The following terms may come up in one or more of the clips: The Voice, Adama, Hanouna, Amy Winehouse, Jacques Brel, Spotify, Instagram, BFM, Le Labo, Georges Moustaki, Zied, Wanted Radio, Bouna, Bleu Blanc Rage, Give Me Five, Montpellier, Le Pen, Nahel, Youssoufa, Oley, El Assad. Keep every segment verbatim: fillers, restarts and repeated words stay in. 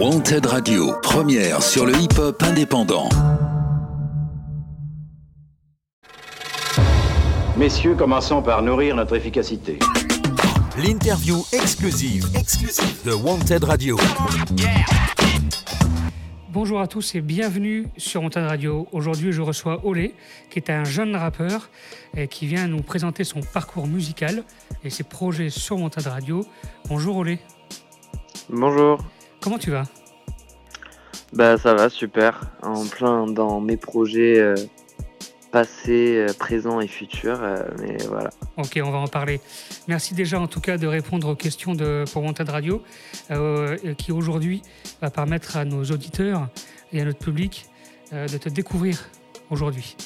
Wanted Radio, première sur le hip-hop indépendant. Messieurs, commençons par nourrir notre efficacité. L'interview exclusive, exclusive de Wanted Radio. Yeah. Bonjour à tous et bienvenue sur Wanted Radio. Aujourd'hui, je reçois Oley, qui est un jeune rappeur et qui vient nous présenter son parcours musical et ses projets sur Wanted Radio. Bonjour Oley. Bonjour. Comment tu vas ? Bah ça va, super. En plein dans mes projets euh, passés, euh, présents et futurs, euh, mais voilà. Ok, on va en parler. Merci déjà en tout cas de répondre aux questions de, pour Wanted Radio, euh, qui aujourd'hui va permettre à nos auditeurs et à notre public euh, de te découvrir aujourd'hui.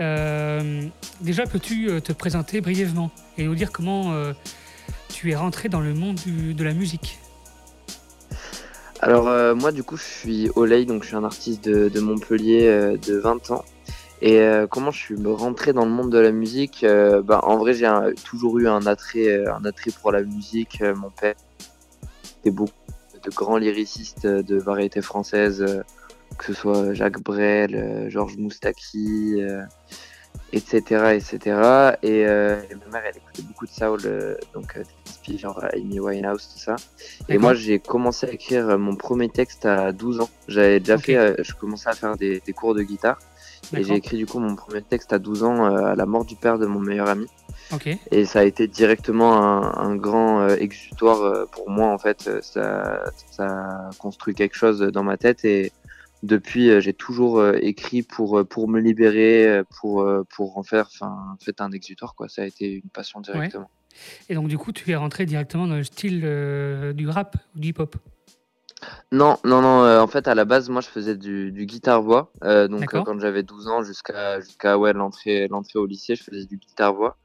Euh, déjà, peux-tu te présenter brièvement et nous dire comment euh, tu es rentré dans le monde du, de la musique ? Alors euh, moi du coup je suis Oley, donc je suis un artiste de, de Montpellier euh, de vingt ans et euh, comment je suis rentré dans le monde de la musique, euh, bah, en vrai j'ai un, toujours eu un attrait, un attrait pour la musique. Euh, mon père était beaucoup de grands lyricistes de variété française, euh, que ce soit Jacques Brel, euh, Georges Moustaki, euh, etc etc et, euh, et ma mère elle écoutait beaucoup de soul, euh, donc euh, genre Amy Winehouse, tout ça. Et moi j'ai commencé à écrire mon premier texte à douze ans. J'avais déjà okay. fait, euh, je commençais à faire des, des cours de guitare. D'accord. Et j'ai écrit du coup mon premier texte à douze ans, euh, à la mort du père de mon meilleur ami. Okay. Et ça a été directement un, un grand euh, exutoire euh, pour moi en fait. Euh, ça, ça a construit quelque chose dans ma tête et depuis euh, j'ai toujours euh, écrit pour euh, pour me libérer, pour euh, pour en faire, enfin en fait un exutoire quoi. Ça a été une passion directement. Ouais. Et donc du coup, tu es rentré directement dans le style euh, du rap ou du hip-hop ? Non, non, non. Euh, en fait, à la base, moi, je faisais du, du guitare-voix. Euh, donc, euh, quand j'avais douze ans jusqu'à, jusqu'à ouais, l'entrée, l'entrée au lycée, je faisais du guitare-voix.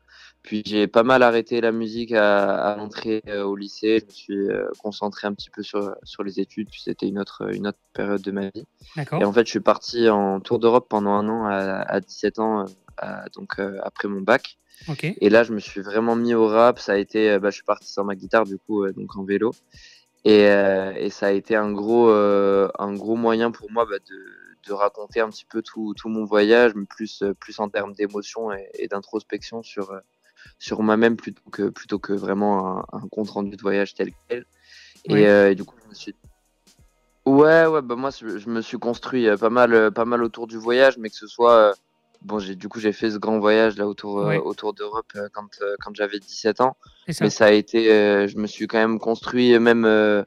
Puis, j'ai pas mal arrêté la musique à, à l'entrée euh, au lycée. Je me suis euh, concentré un petit peu sur, sur les études. Puis, c'était une autre, une autre période de ma vie. D'accord. Et en fait, je suis parti en tour d'Europe pendant un an à, à dix-sept ans, à, donc euh, après mon bac. Okay. Et là, je me suis vraiment mis au rap. Ça a été, bah, je suis parti sans ma guitare du coup, euh, donc en vélo, et, euh, et ça a été un gros, euh, un gros moyen pour moi bah, de, de raconter un petit peu tout, tout mon voyage, mais plus, plus en termes d'émotion et, et d'introspection sur, euh, sur moi-même plutôt que, plutôt que vraiment un, un compte rendu de voyage tel quel. Et, oui. euh, et du coup, je me suis ouais, ouais, bah moi, je me suis construit pas mal, pas mal autour du voyage, mais que ce soit euh, Bon, j'ai, du coup, j'ai fait ce grand voyage là autour, oui. euh, autour d'Europe euh, quand, euh, quand j'avais dix-sept ans. Ça. Mais ça a été, euh, je me suis quand même construit, même, euh,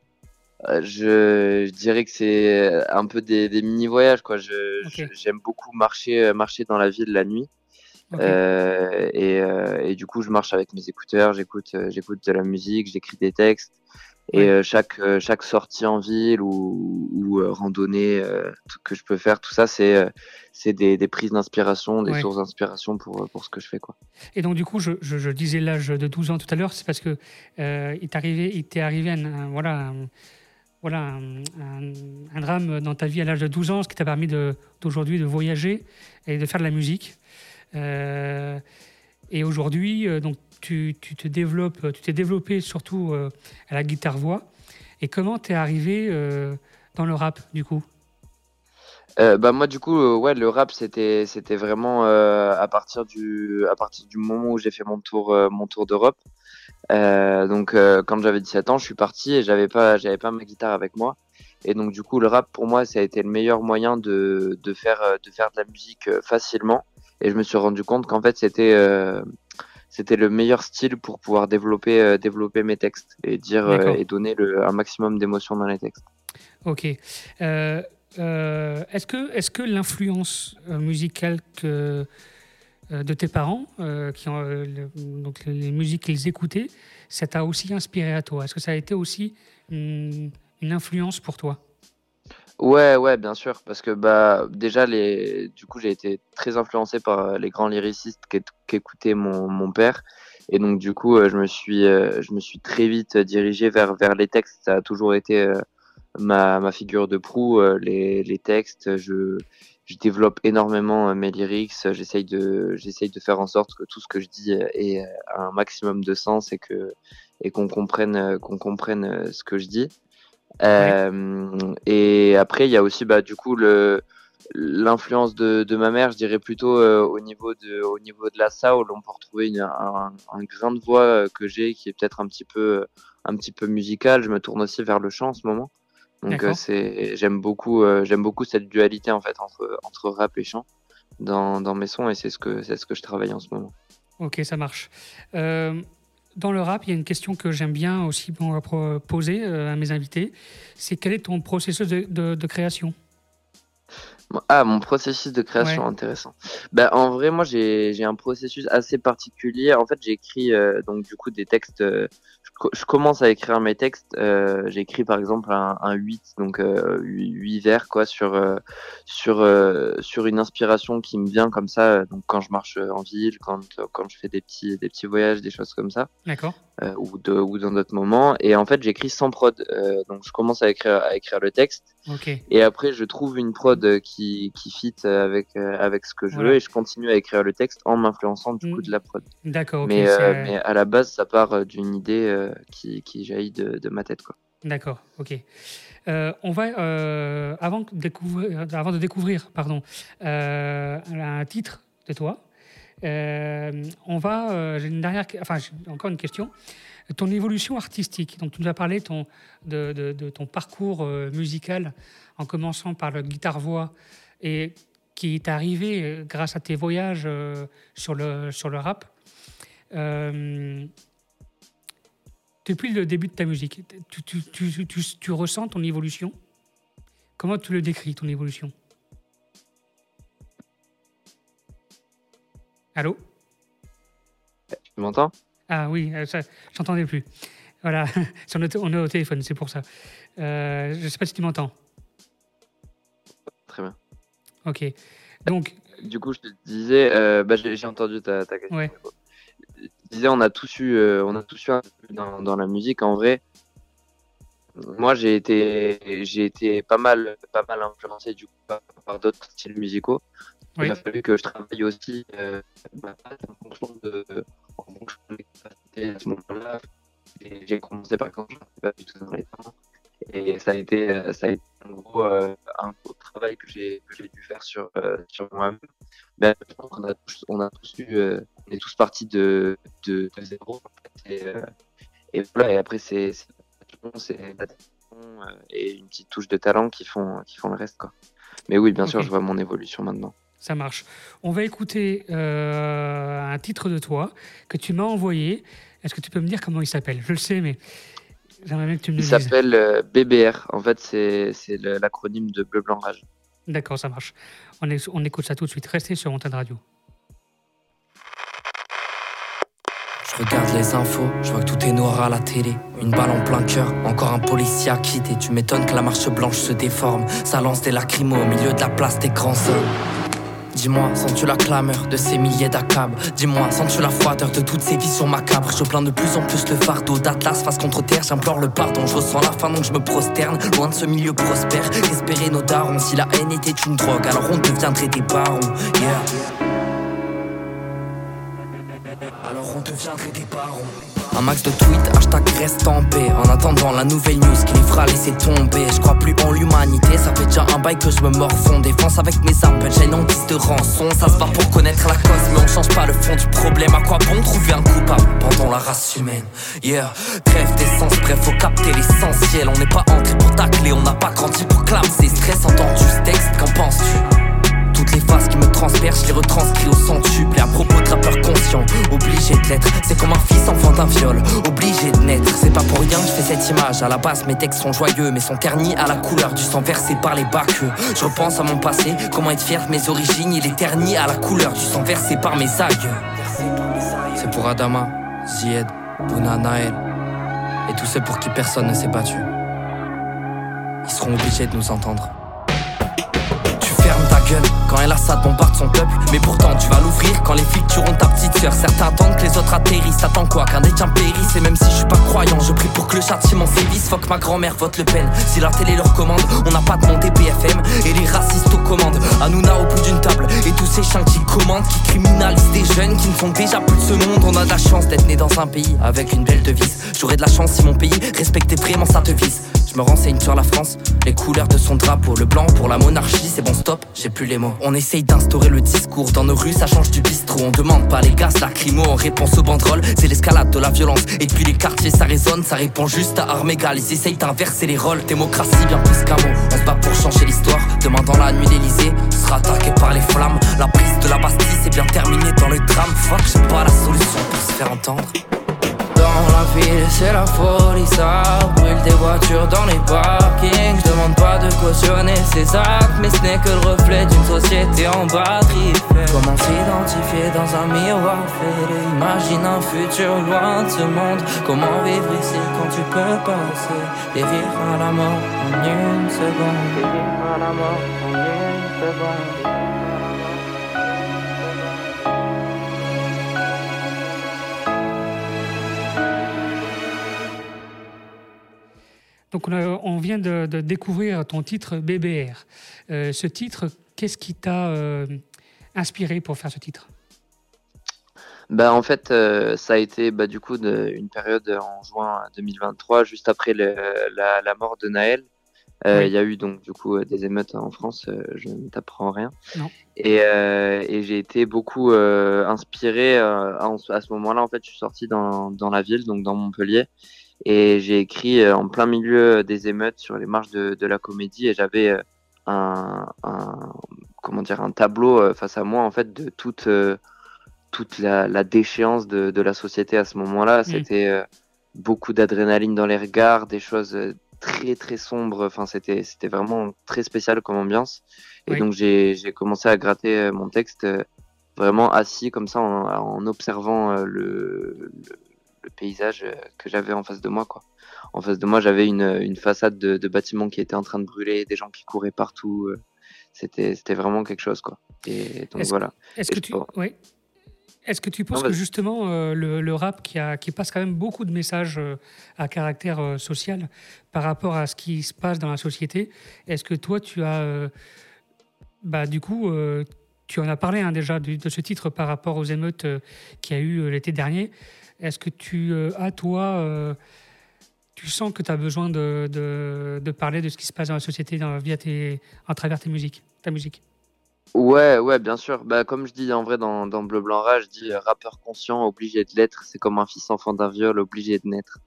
je, je dirais que c'est un peu des, des mini-voyages, quoi. Je, okay. je, j'aime beaucoup marcher, marcher dans la ville la nuit. Okay. Euh, et, euh, et du coup, je marche avec mes écouteurs, j'écoute, euh, j'écoute de la musique, j'écris des textes. Et euh, chaque, euh, chaque sortie en ville ou, ou euh, randonnée euh, t- que je peux faire, tout ça, c'est, euh, c'est des, des prises d'inspiration, des ouais. sources d'inspiration pour, pour ce que je fais, quoi. Et donc, du coup, je, je, je disais l'âge de douze ans tout à l'heure, c'est parce que euh, il t'est arrivé, il t'est arrivé un, un, voilà, un, voilà, un, un, un drame dans ta vie à l'âge de douze ans, ce qui t'a permis de, d'aujourd'hui de voyager et de faire de la musique. Euh, et aujourd'hui, euh, donc, Tu, tu, te développes, tu t'es développé surtout euh, à la guitare-voix. Et comment t'es arrivé euh, dans le rap, du coup ? euh, bah Moi, du coup, euh, ouais, le rap, c'était, c'était vraiment euh, à, partir du, à partir du moment où j'ai fait mon tour, euh, mon tour d'Europe. Euh, donc, euh, quand j'avais dix-sept ans, je suis parti et j'avais pas, j'avais pas ma guitare avec moi. Et donc, du coup, le rap, pour moi, ça a été le meilleur moyen de, de, faire, de faire de la musique facilement. Et je me suis rendu compte qu'en fait, c'était... Euh, C'était le meilleur style pour pouvoir développer, euh, développer mes textes et dire euh, et donner le, un maximum d'émotions dans les textes. Ok. Euh, euh, est-ce que, est-ce que l'influence musicale que, euh, de tes parents, euh, qui ont, euh, le, donc les musiques qu'ils écoutaient, ça t'a aussi inspiré à toi ? Est-ce que ça a été aussi une, une influence pour toi ? Ouais, ouais, bien sûr, parce que bah déjà les, du coup j'ai été très influencé par les grands lyricistes qu'écoutait mon mon père, et donc du coup je me suis je me suis très vite dirigé vers vers les textes. Ça a toujours été ma ma figure de proue, les les textes. Je je développe énormément mes lyrics. J'essaye de j'essaye de faire en sorte que tout ce que je dis ait un maximum de sens et que et qu'on comprenne qu'on comprenne ce que je dis. Euh, ouais. Et après, il y a aussi, bah, du coup, le, l'influence de, de ma mère, je dirais plutôt euh, au, niveau de, au niveau de la soul. On peut retrouver une, un, un grain de voix que j'ai qui est peut-être un petit peu, un petit peu musical. Je me tourne aussi vers le chant en ce moment. Donc euh, c'est, j'aime beaucoup, euh, j'aime beaucoup cette dualité en fait entre, entre rap et chant dans, dans mes sons, et c'est ce que, c'est ce que je travaille en ce moment. Ok, ça marche. Euh, dans le rap, il y a une question que j'aime bien aussi poser à mes invités, c'est quel est ton processus de, de, de création ? Ah, mon processus de création, ouais. Intéressant. Bah, en vrai, moi, j'ai, j'ai un processus assez particulier. En fait, j'écris euh, donc du coup des textes. Euh, je, co- je commence à écrire mes textes. Euh, j'écris par exemple un, un huit, donc euh, huit vers quoi, sur euh, sur euh, sur une inspiration qui me vient comme ça. Donc quand je marche en ville, quand quand je fais des petits des petits voyages, des choses comme ça. D'accord. Euh, ou de ou dans d'autres moments. Et en fait, j'écris sans prod. Euh, donc je commence à écrire à écrire le texte. Okay. Et après, je trouve une prod qui Qui, qui fit avec, euh, avec ce que je voilà. veux, et je continue à écrire le texte en m'influençant du mmh. coup de la prod. D'accord, okay, mais, euh, mais à la base, ça part d'une idée euh, qui, qui jaillit de, de ma tête, quoi. D'accord, ok. Euh, on va, euh, avant, de découvrir, avant de découvrir pardon, euh, un titre de toi, euh, on va, euh, j'ai, une dernière, enfin, j'ai encore une question. Ton évolution artistique, donc tu nous as parlé ton, de, de, de ton parcours musical en commençant par le guitare-voix et qui est arrivé grâce à tes voyages sur le, sur le rap. Euh, depuis le début de ta musique, tu, tu, tu, tu, tu ressens ton évolution ? Comment tu le décris, ton évolution ? Allô ? Tu m'entends ? Ah oui, ça, j'entendais plus. Voilà, on est au téléphone, c'est pour ça. Euh, je ne sais pas si tu m'entends. Très bien. Ok. Donc. Du coup, je te disais, euh, bah, j'ai, j'ai entendu ta, ta question. Ouais. Je te disais, on a tous eu, euh, on a tous eu dans, dans la musique. En vrai, moi, j'ai été, j'ai été pas mal, pas mal influencé du coup par, par d'autres styles musicaux. Oui. Il a fallu que je travaille aussi euh, en fonction de mes capacités à ce moment-là. Et j'ai commencé par quand je n'étais pas du tout dans les temps. Et ça a été, ça a été un, gros, euh, un gros travail que j'ai, que j'ai dû faire sur, euh, sur moi-même. Mais je pense qu'on a tous, on a tous eu, euh, on est tous partis de, de, de zéro. En fait. et, euh, et voilà, et après, c'est, c'est, c'est l'adaptation et une petite touche de talent qui font, qui font le reste, quoi. Mais oui, bien okay. sûr, je vois mon évolution maintenant. Ça marche. On va écouter euh, un titre de toi que tu m'as envoyé. Est-ce que tu peux me dire comment il s'appelle ? Je le sais, mais j'aimerais bien que tu me le dises. Il s'appelle euh, B B R. En fait, c'est, c'est le, l'acronyme de Bleu Blanc Rage. D'accord, ça marche. On, est, on écoute ça tout de suite. Restez sur Antenne Radio. Je regarde les infos, je vois que tout est noir à la télé. Une balle en plein cœur, encore un policier acquitté. Tu m'étonnes que la marche blanche se déforme. Ça lance des lacrymos au milieu de la place des grands hommes. Dis-moi, sens-tu la clameur de ces milliers d'accables ? Dis-moi, sens-tu la froideur de toutes ces vies sur ma cabre ? Je plains de plus en plus le fardeau d'Atlas face contre terre. J'implore le pardon, je ressens la faim donc je me prosterne. Loin de ce milieu prospère, espérer nos darons. Si la haine était une drogue, alors on deviendrait des barons. Yeah. Alors on deviendrait des barons. Un max de tweets, hashtag reste en paix. En attendant la nouvelle news qui les fera laisser tomber. Je crois plus en l'humanité, ça fait déjà un bail que je me morfonds. Défense avec mes armes, j'ai en guise de rançon. Ça se bat pour connaître la cause, mais on change pas le fond du problème. À quoi bon trouver un coupable pendant la race humaine? Yeah, trêve d'essence, bref, faut capter l'essentiel. On n'est pas entré pour tacler, on n'a pas grandi pour clamser. Stress entendu ce texte, qu'en penses-tu? Toutes les phases qui me transpercent, je les retranscris au centuple. Et à propos de rappeur conscient, obligé de l'être. C'est comme un fils enfant d'un viol, obligé de naître. C'est pas pour rien que je fais cette image. À la base mes textes sont joyeux, mais sont ternis à la couleur du sang versé par les baqueux. Je repense à mon passé, comment être fier de mes origines. Il est terni à la couleur du sang versé par mes aïeux. C'est pour Adama, Zied, Bouna, Nahel et tous ceux pour qui personne ne s'est battu. Ils seront obligés de nous entendre. Ferme ta gueule quand El Assad bombarde son peuple. Mais pourtant tu vas l'ouvrir quand les flics tueront ta petite sœur. Certains attendent que les autres atterrissent. T'attends quoi qu'un détien périsse? Et même si je suis pas croyant, je prie pour que le châtiment sévisse. Faut que ma grand-mère vote Le Pen si la télé leur commande. On n'a pas demandé B F M et les racistes aux commandes. Hanouna au bout d'une table et tous ces chiens qui commandent, qui criminalisent des jeunes qui ne sont déjà plus de ce monde. On a de la chance d'être né dans un pays avec une belle devise. J'aurais de la chance si mon pays respectait vraiment sa devise. Je me renseigne sur la France, les couleurs de son drapeau. Le blanc pour la monarchie, c'est bon stop, j'ai plus les mots. On essaye d'instaurer le discours, dans nos rues ça change du bistrot. On demande pas les gaz lacrymo en réponse aux banderoles. C'est l'escalade de la violence, et depuis les quartiers ça résonne. Ça répond juste à armes égales, ils essayent d'inverser les rôles. Démocratie bien plus qu'un mot, on se bat pour changer l'histoire. Demain dans la nuit d'Elysée, on sera attaqué par les flammes. La prise de la Bastille c'est bien terminé dans le drame. Fuck, j'ai pas la solution pour se faire entendre. Dans la ville, c'est la folie, ça brûle des voitures dans les parkings. Je demande pas de cautionner ces actes, mais ce n'est que le reflet d'une société en batterie. Comment s'identifier dans un miroir fêlé? Imagine un futur loin de ce monde. Comment vivre ici quand tu peux penser et vivre à la mort en une seconde? Et vivre à la mort en une seconde. Donc on, a, on vient de, de découvrir ton titre B B R. Euh, ce titre, qu'est-ce qui t'a euh, inspiré pour faire ce titre ? Bah en fait, euh, ça a été bah du coup de, une période en juin deux mille vingt-trois, juste après le, la, la mort de Nahel. Euh, il oui. y a eu donc du coup des émeutes en France. Euh, je ne t'apprends rien. Non. Et, euh, et j'ai été beaucoup euh, inspiré euh, à, à ce moment-là. En fait, je suis sorti dans, dans la ville, donc dans Montpellier. Et j'ai écrit en plein milieu des émeutes sur les marches de, de la Comédie, et j'avais un, un comment dire un tableau face à moi en fait de toute toute la, la déchéance de, de la société à ce moment-là. Mmh. C'était beaucoup d'adrénaline dans les regards, des choses très très sombres. Enfin c'était c'était vraiment très spécial comme ambiance. Et oui. donc j'ai j'ai commencé à gratter mon texte vraiment assis comme ça en, en observant le, le le paysage que j'avais en face de moi, quoi. En face de moi, j'avais une, une façade de, de bâtiment qui était en train de brûler, des gens qui couraient partout. C'était, c'était vraiment quelque chose, quoi. Et donc, est-ce voilà. Que, est-ce, que tu, ouais. est-ce que tu penses non, que justement, euh, le, le rap qui, a, qui passe quand même beaucoup de messages euh, à caractère euh, social par rapport à ce qui se passe dans la société, est-ce que toi, tu as... Euh, bah, du coup... Euh, tu en as parlé hein, déjà de, de ce titre par rapport aux émeutes euh, qu'il y a eu euh, l'été dernier. Est-ce que tu euh, à toi, euh, tu sens que tu as besoin de, de, de parler de ce qui se passe dans la société dans, via tes, à travers tes musiques, ta musique? Ouais, ouais, bien sûr. Bah, comme je dis en vrai dans, dans Bleu Blanc Rage, je dis euh, rappeur conscient, obligé de l'être. C'est comme un fils enfant d'un viol, obligé de naître.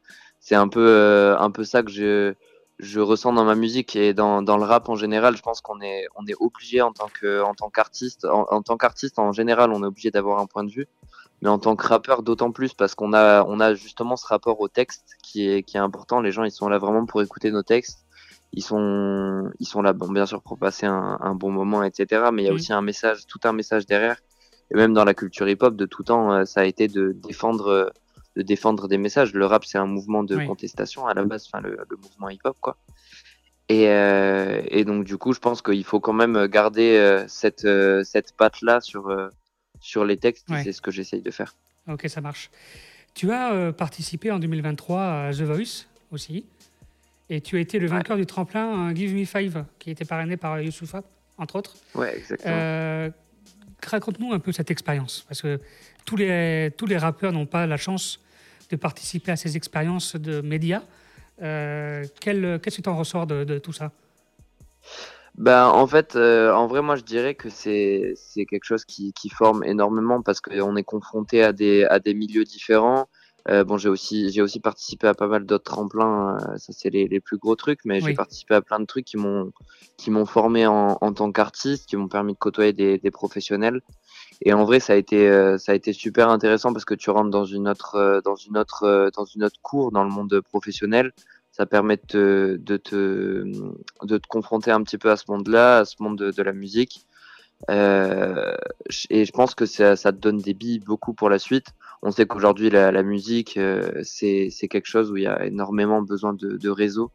C'est un peu, euh, un peu ça que je... je ressens dans ma musique et dans, dans le rap en général. Je pense qu'on est, on est obligé en tant que, en tant qu'artiste, en, en tant qu'artiste en général, on est obligé d'avoir un point de vue, mais en tant que rappeur d'autant plus parce qu'on a, on a justement ce rapport au texte qui est, qui est important. Les gens, ils sont là vraiment pour écouter nos textes. Ils sont, ils sont là, bon, bien sûr, pour passer un, un bon moment, et cetera. Mais il y a mmh. aussi un message, tout un message derrière. Et même dans la culture hip-hop de tout temps, ça a été de défendre de défendre des messages. Le rap, c'est un mouvement de oui. contestation à la base, enfin le, le mouvement hip-hop, quoi. Et, euh, et donc, du coup, je pense qu'il faut quand même garder euh, cette, euh, cette patte-là sur, euh, sur les textes. Ouais. C'est ce que j'essaye de faire. Ok, ça marche. Tu as euh, participé en deux mille vingt-trois à The Voice aussi, et tu as été le vainqueur ouais. du tremplin euh, Give Me Five, qui était parrainé par Youssoufa, entre autres. Ouais, exactement. Euh, raconte-nous un peu cette expérience, parce que tous les, tous les rappeurs n'ont pas la chance de participer à ces expériences de médias. Euh, quel, qu'est-ce qui t'en ressort de, de tout ça ? Ben, en fait, euh, en vrai, moi, je dirais que c'est, c'est quelque chose qui, qui forme énormément parce qu'on est confronté à des, à des milieux différents. Euh, bon, j'ai aussi, j'ai aussi participé à pas mal d'autres tremplins. Euh, ça, c'est les, les plus gros trucs, mais oui. j'ai participé à plein de trucs qui m'ont, qui m'ont formé en, en tant qu'artiste, qui m'ont permis de côtoyer des, des professionnels. Et en vrai, ça a été, euh, ça a été super intéressant parce que tu rentres dans une autre, euh, dans une autre, euh, dans une autre cour dans le monde professionnel. Ça permet de, de te, de te confronter un petit peu à ce monde-là, à ce monde de, de la musique. Euh, et je pense que ça, ça te donne des billes beaucoup pour la suite. On sait qu'aujourd'hui la, la musique euh, c'est, c'est quelque chose où il y a énormément besoin de, de réseau,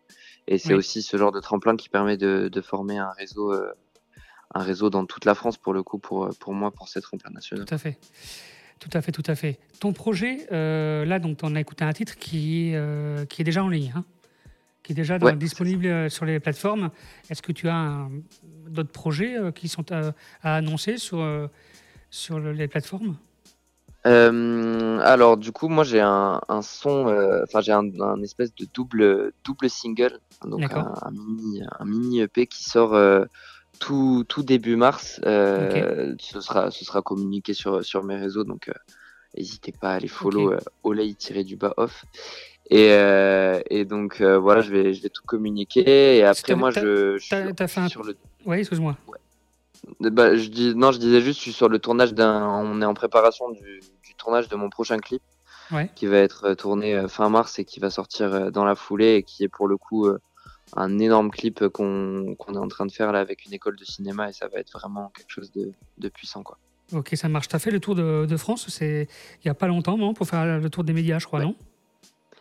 et c'est oui. aussi ce genre de tremplin qui permet de, de former un réseau, euh, un réseau dans toute la France pour le coup, pour, pour moi, pour ces tremplins nationaux. Tout à fait, tout à fait, tout à fait. Ton projet, euh, là donc on a écouté un titre qui, euh, qui est déjà en ligne, hein, qui est déjà dans, ouais, disponible sur les plateformes. Est-ce que tu as un, d'autres projets euh, qui sont à, à annoncer sur, euh, sur les plateformes ? Euh, alors du coup moi j'ai un, un son, enfin euh, j'ai un, un espèce de double double single, donc un, un mini un mini E P qui sort euh, tout tout début mars. Euh, okay. Ce sera ce sera communiqué sur sur mes réseaux, donc euh, n'hésitez pas à aller follow Oley tiré du bas off. Et, euh, et donc euh, voilà, je vais je vais tout communiquer et parce après moi t'as, je, je t'as, suis t'as fait sur un... le. Ouais, excuse-moi. Ouais. Bah, je dis, non, je disais juste, je suis sur le tournage d'un. On est en préparation du, du tournage de mon prochain clip, ouais. qui va être tourné fin mars et qui va sortir dans la foulée et qui est pour le coup un énorme clip qu'on, qu'on est en train de faire là avec une école de cinéma et ça va être vraiment quelque chose de, de puissant, quoi. Ok, ça marche. T'as fait le tour de, de France, c'est il y a pas longtemps, non, pour faire le tour des médias, je crois, ouais. non?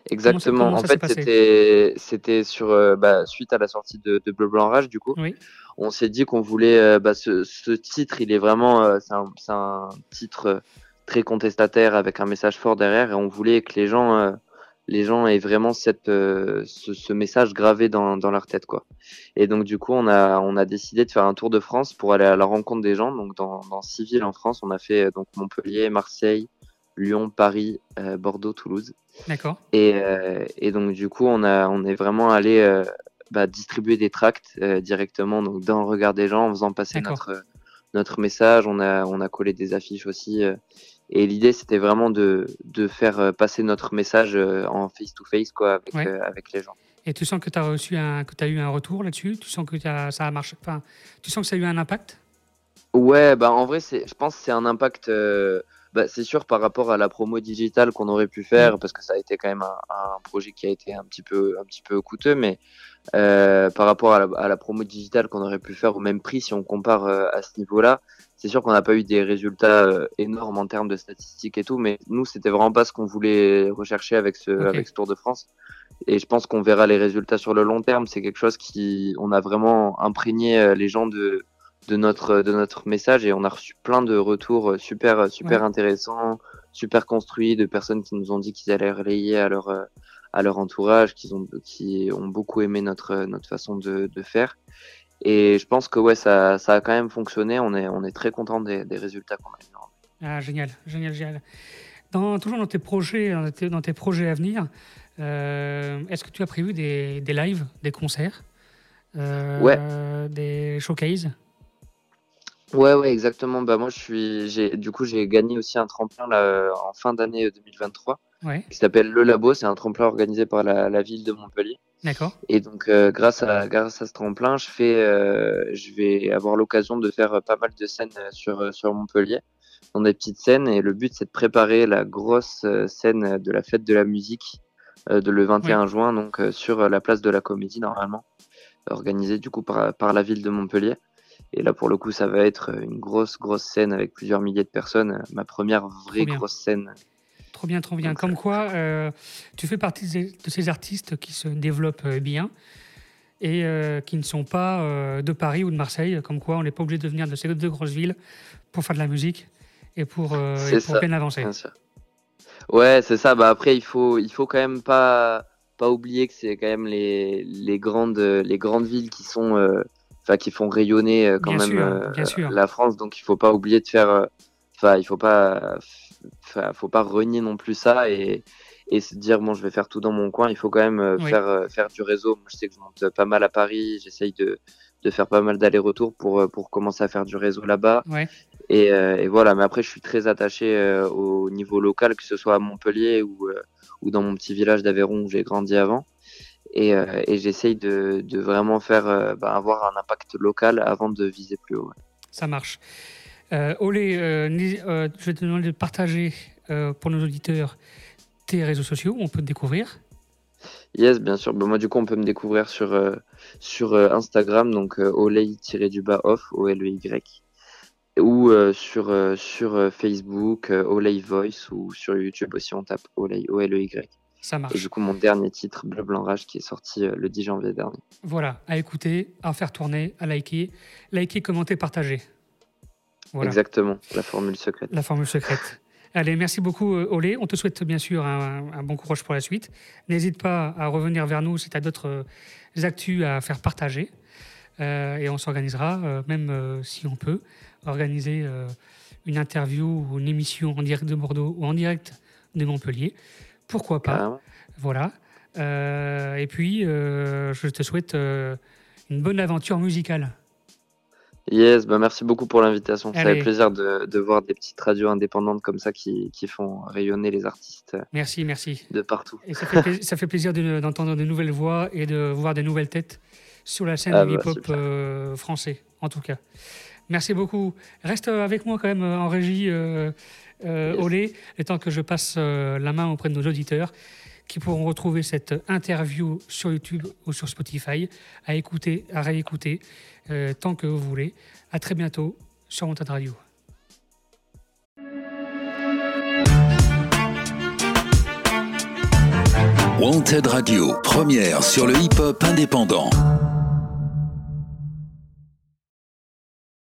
Exactement. Comment ça, comment ça en fait, c'était, c'était sur euh, bah, suite à la sortie de, de Bleu Blanc Rage. Du coup, oui. on s'est dit qu'on voulait. Euh, bah, ce, ce titre, il est vraiment. Euh, c'est, un, c'est un titre très contestataire avec un message fort derrière, et on voulait que les gens, euh, les gens aient vraiment cette, euh, ce, ce message gravé dans, dans leur tête, quoi. Et donc, du coup, on a, on a décidé de faire un tour de France pour aller à la rencontre des gens. Donc, dans, dans six villes en France, on a fait donc Montpellier, Marseille, Lyon, Paris, euh, Bordeaux, Toulouse. D'accord. Et, euh, et donc du coup, on a, on est vraiment allé euh, bah, distribuer des tracts euh, directement, donc dans le regard des gens, en faisant passer notre, euh, notre message. On a, on a collé des affiches aussi. Euh, et l'idée, c'était vraiment de, de faire passer notre message euh, en face to face, quoi, avec, ouais. euh, avec les gens. Et tu sens que t'as reçu un, que t'as eu un retour là-dessus. Tu sens que t'as, ça a marché. Enfin, tu sens que ça a eu un impact. Ouais, bah en vrai, c'est, je pense, que c'est un impact. Euh, Bah, c'est sûr par rapport à la promo digitale qu'on aurait pu faire parce que ça a été quand même un, un projet qui a été un petit peu, un petit peu coûteux, mais euh, par rapport à la, à la promo digitale qu'on aurait pu faire au même prix si on compare euh, à ce niveau-là, c'est sûr qu'on n'a pas eu des résultats euh, énormes en termes de statistiques et tout, mais nous c'était vraiment pas ce qu'on voulait rechercher avec ce, okay. avec ce Tour de France. Et je pense qu'on verra les résultats sur le long terme. C'est quelque chose qui, on a vraiment imprégné les gens de de notre de notre message et on a reçu plein de retours super super ouais. intéressants, super construits, de personnes qui nous ont dit qu'ils allaient relayer à leur à leur entourage, qu'ils ont qui ont beaucoup aimé notre notre façon de de faire. Et je pense que ouais ça ça a quand même fonctionné. On est on est très content des des résultats qu'on a. Ah génial génial génial. Dans toujours dans tes projets dans tes, dans tes projets à venir, euh, est-ce que tu as prévu des des lives, des concerts, euh, ouais. des showcases? Ouais, ouais, exactement. Bah, moi, je suis, j'ai, du coup, j'ai gagné aussi un tremplin, là, en fin d'année deux mille vingt-trois. Ouais. Qui s'appelle Le Labo. C'est un tremplin organisé par la, la ville de Montpellier. D'accord. Et donc, euh, grâce à, grâce à ce tremplin, je fais, euh, je vais avoir l'occasion de faire pas mal de scènes sur, sur Montpellier. Dans des petites scènes. Et le but, c'est de préparer la grosse scène de la fête de la musique, euh, de le vingt et un ouais. juin, donc, euh, sur la place de la Comédie, normalement. Organisée, du coup, par, par la ville de Montpellier. Et là, pour le coup, ça va être une grosse, grosse scène avec plusieurs milliers de personnes. Ma première vraie grosse scène. Trop bien, trop bien. Donc, Comme ça... quoi, euh, tu fais partie de ces artistes qui se développent bien et euh, qui ne sont pas euh, de Paris ou de Marseille. Comme quoi, on n'est pas obligé de venir de ces deux grosses villes pour faire de la musique et pour, euh, et pour bien avancer. Bien sûr. Ouais, c'est ça. Bah, après, il faut, il faut quand même pas, pas oublier que c'est quand même les, les, grandes, les grandes villes qui sont... Euh, Enfin, qui font rayonner euh, quand bien même sûr, euh, bien sûr. la France, donc il faut pas oublier de faire, enfin euh, il faut pas, enfin faut pas renier non plus ça et et se dire bon je vais faire tout dans mon coin. Il faut quand même euh, oui. faire euh, faire du réseau. Moi je sais que je monte pas mal à Paris, j'essaye de de faire pas mal d'allers-retours pour euh, pour commencer à faire du réseau là-bas. Ouais. Et, euh, et voilà. Mais après je suis très attaché euh, au niveau local, que ce soit à Montpellier ou euh, ou dans mon petit village d'Aveyron où j'ai grandi avant. Et, euh, et j'essaye de, de vraiment faire, euh, bah, avoir un impact local avant de viser plus haut. Ouais. Ça marche. Euh, Oley, euh, euh, je vais te demander de partager euh, pour nos auditeurs tes réseaux sociaux où on peut te découvrir. Yes, bien sûr. Bah, moi, du coup, on peut me découvrir sur, euh, sur euh, Instagram, donc euh, Oley-off, O-L-E-Y, ou euh, sur, euh, sur euh, Facebook, euh, Oley Voice, ou sur YouTube aussi, on tape Oley, O-L-E-Y. Ça marche. Et du coup, mon dernier titre, Bleu Blanc Rage, qui est sorti le dix janvier dernier. Voilà, à écouter, à faire tourner, à liker, liker, commenter, partager. Voilà. Exactement, la formule secrète. La formule secrète. Allez, merci beaucoup, Oley. On te souhaite bien sûr un, un bon courage pour la suite. N'hésite pas à revenir vers nous si tu as d'autres actus à faire partager. Euh, et on s'organisera, euh, même euh, si on peut, organiser euh, une interview ou une émission en direct de Bordeaux ou en direct de Montpellier. Pourquoi pas? Carrément. Voilà. Euh, et puis, euh, je te souhaite euh, une bonne aventure musicale. Yes, bah merci beaucoup pour l'invitation. Allez. Ça fait plaisir de, de voir des petites radios indépendantes comme ça qui, qui font rayonner les artistes. Merci, merci. De partout. Et ça fait plaisir, ça fait plaisir de, d'entendre de nouvelles voix et de voir de nouvelles têtes sur la scène ah bah, hip-hop euh, français, en tout cas. Merci beaucoup. Reste avec moi quand même en régie, euh, euh, yes. Oley, le temps que je passe euh, la main auprès de nos auditeurs qui pourront retrouver cette interview sur YouTube ou sur Spotify, à écouter, à réécouter, euh, tant que vous voulez. À très bientôt sur Wanted Radio. Wanted Radio, première sur le hip-hop indépendant.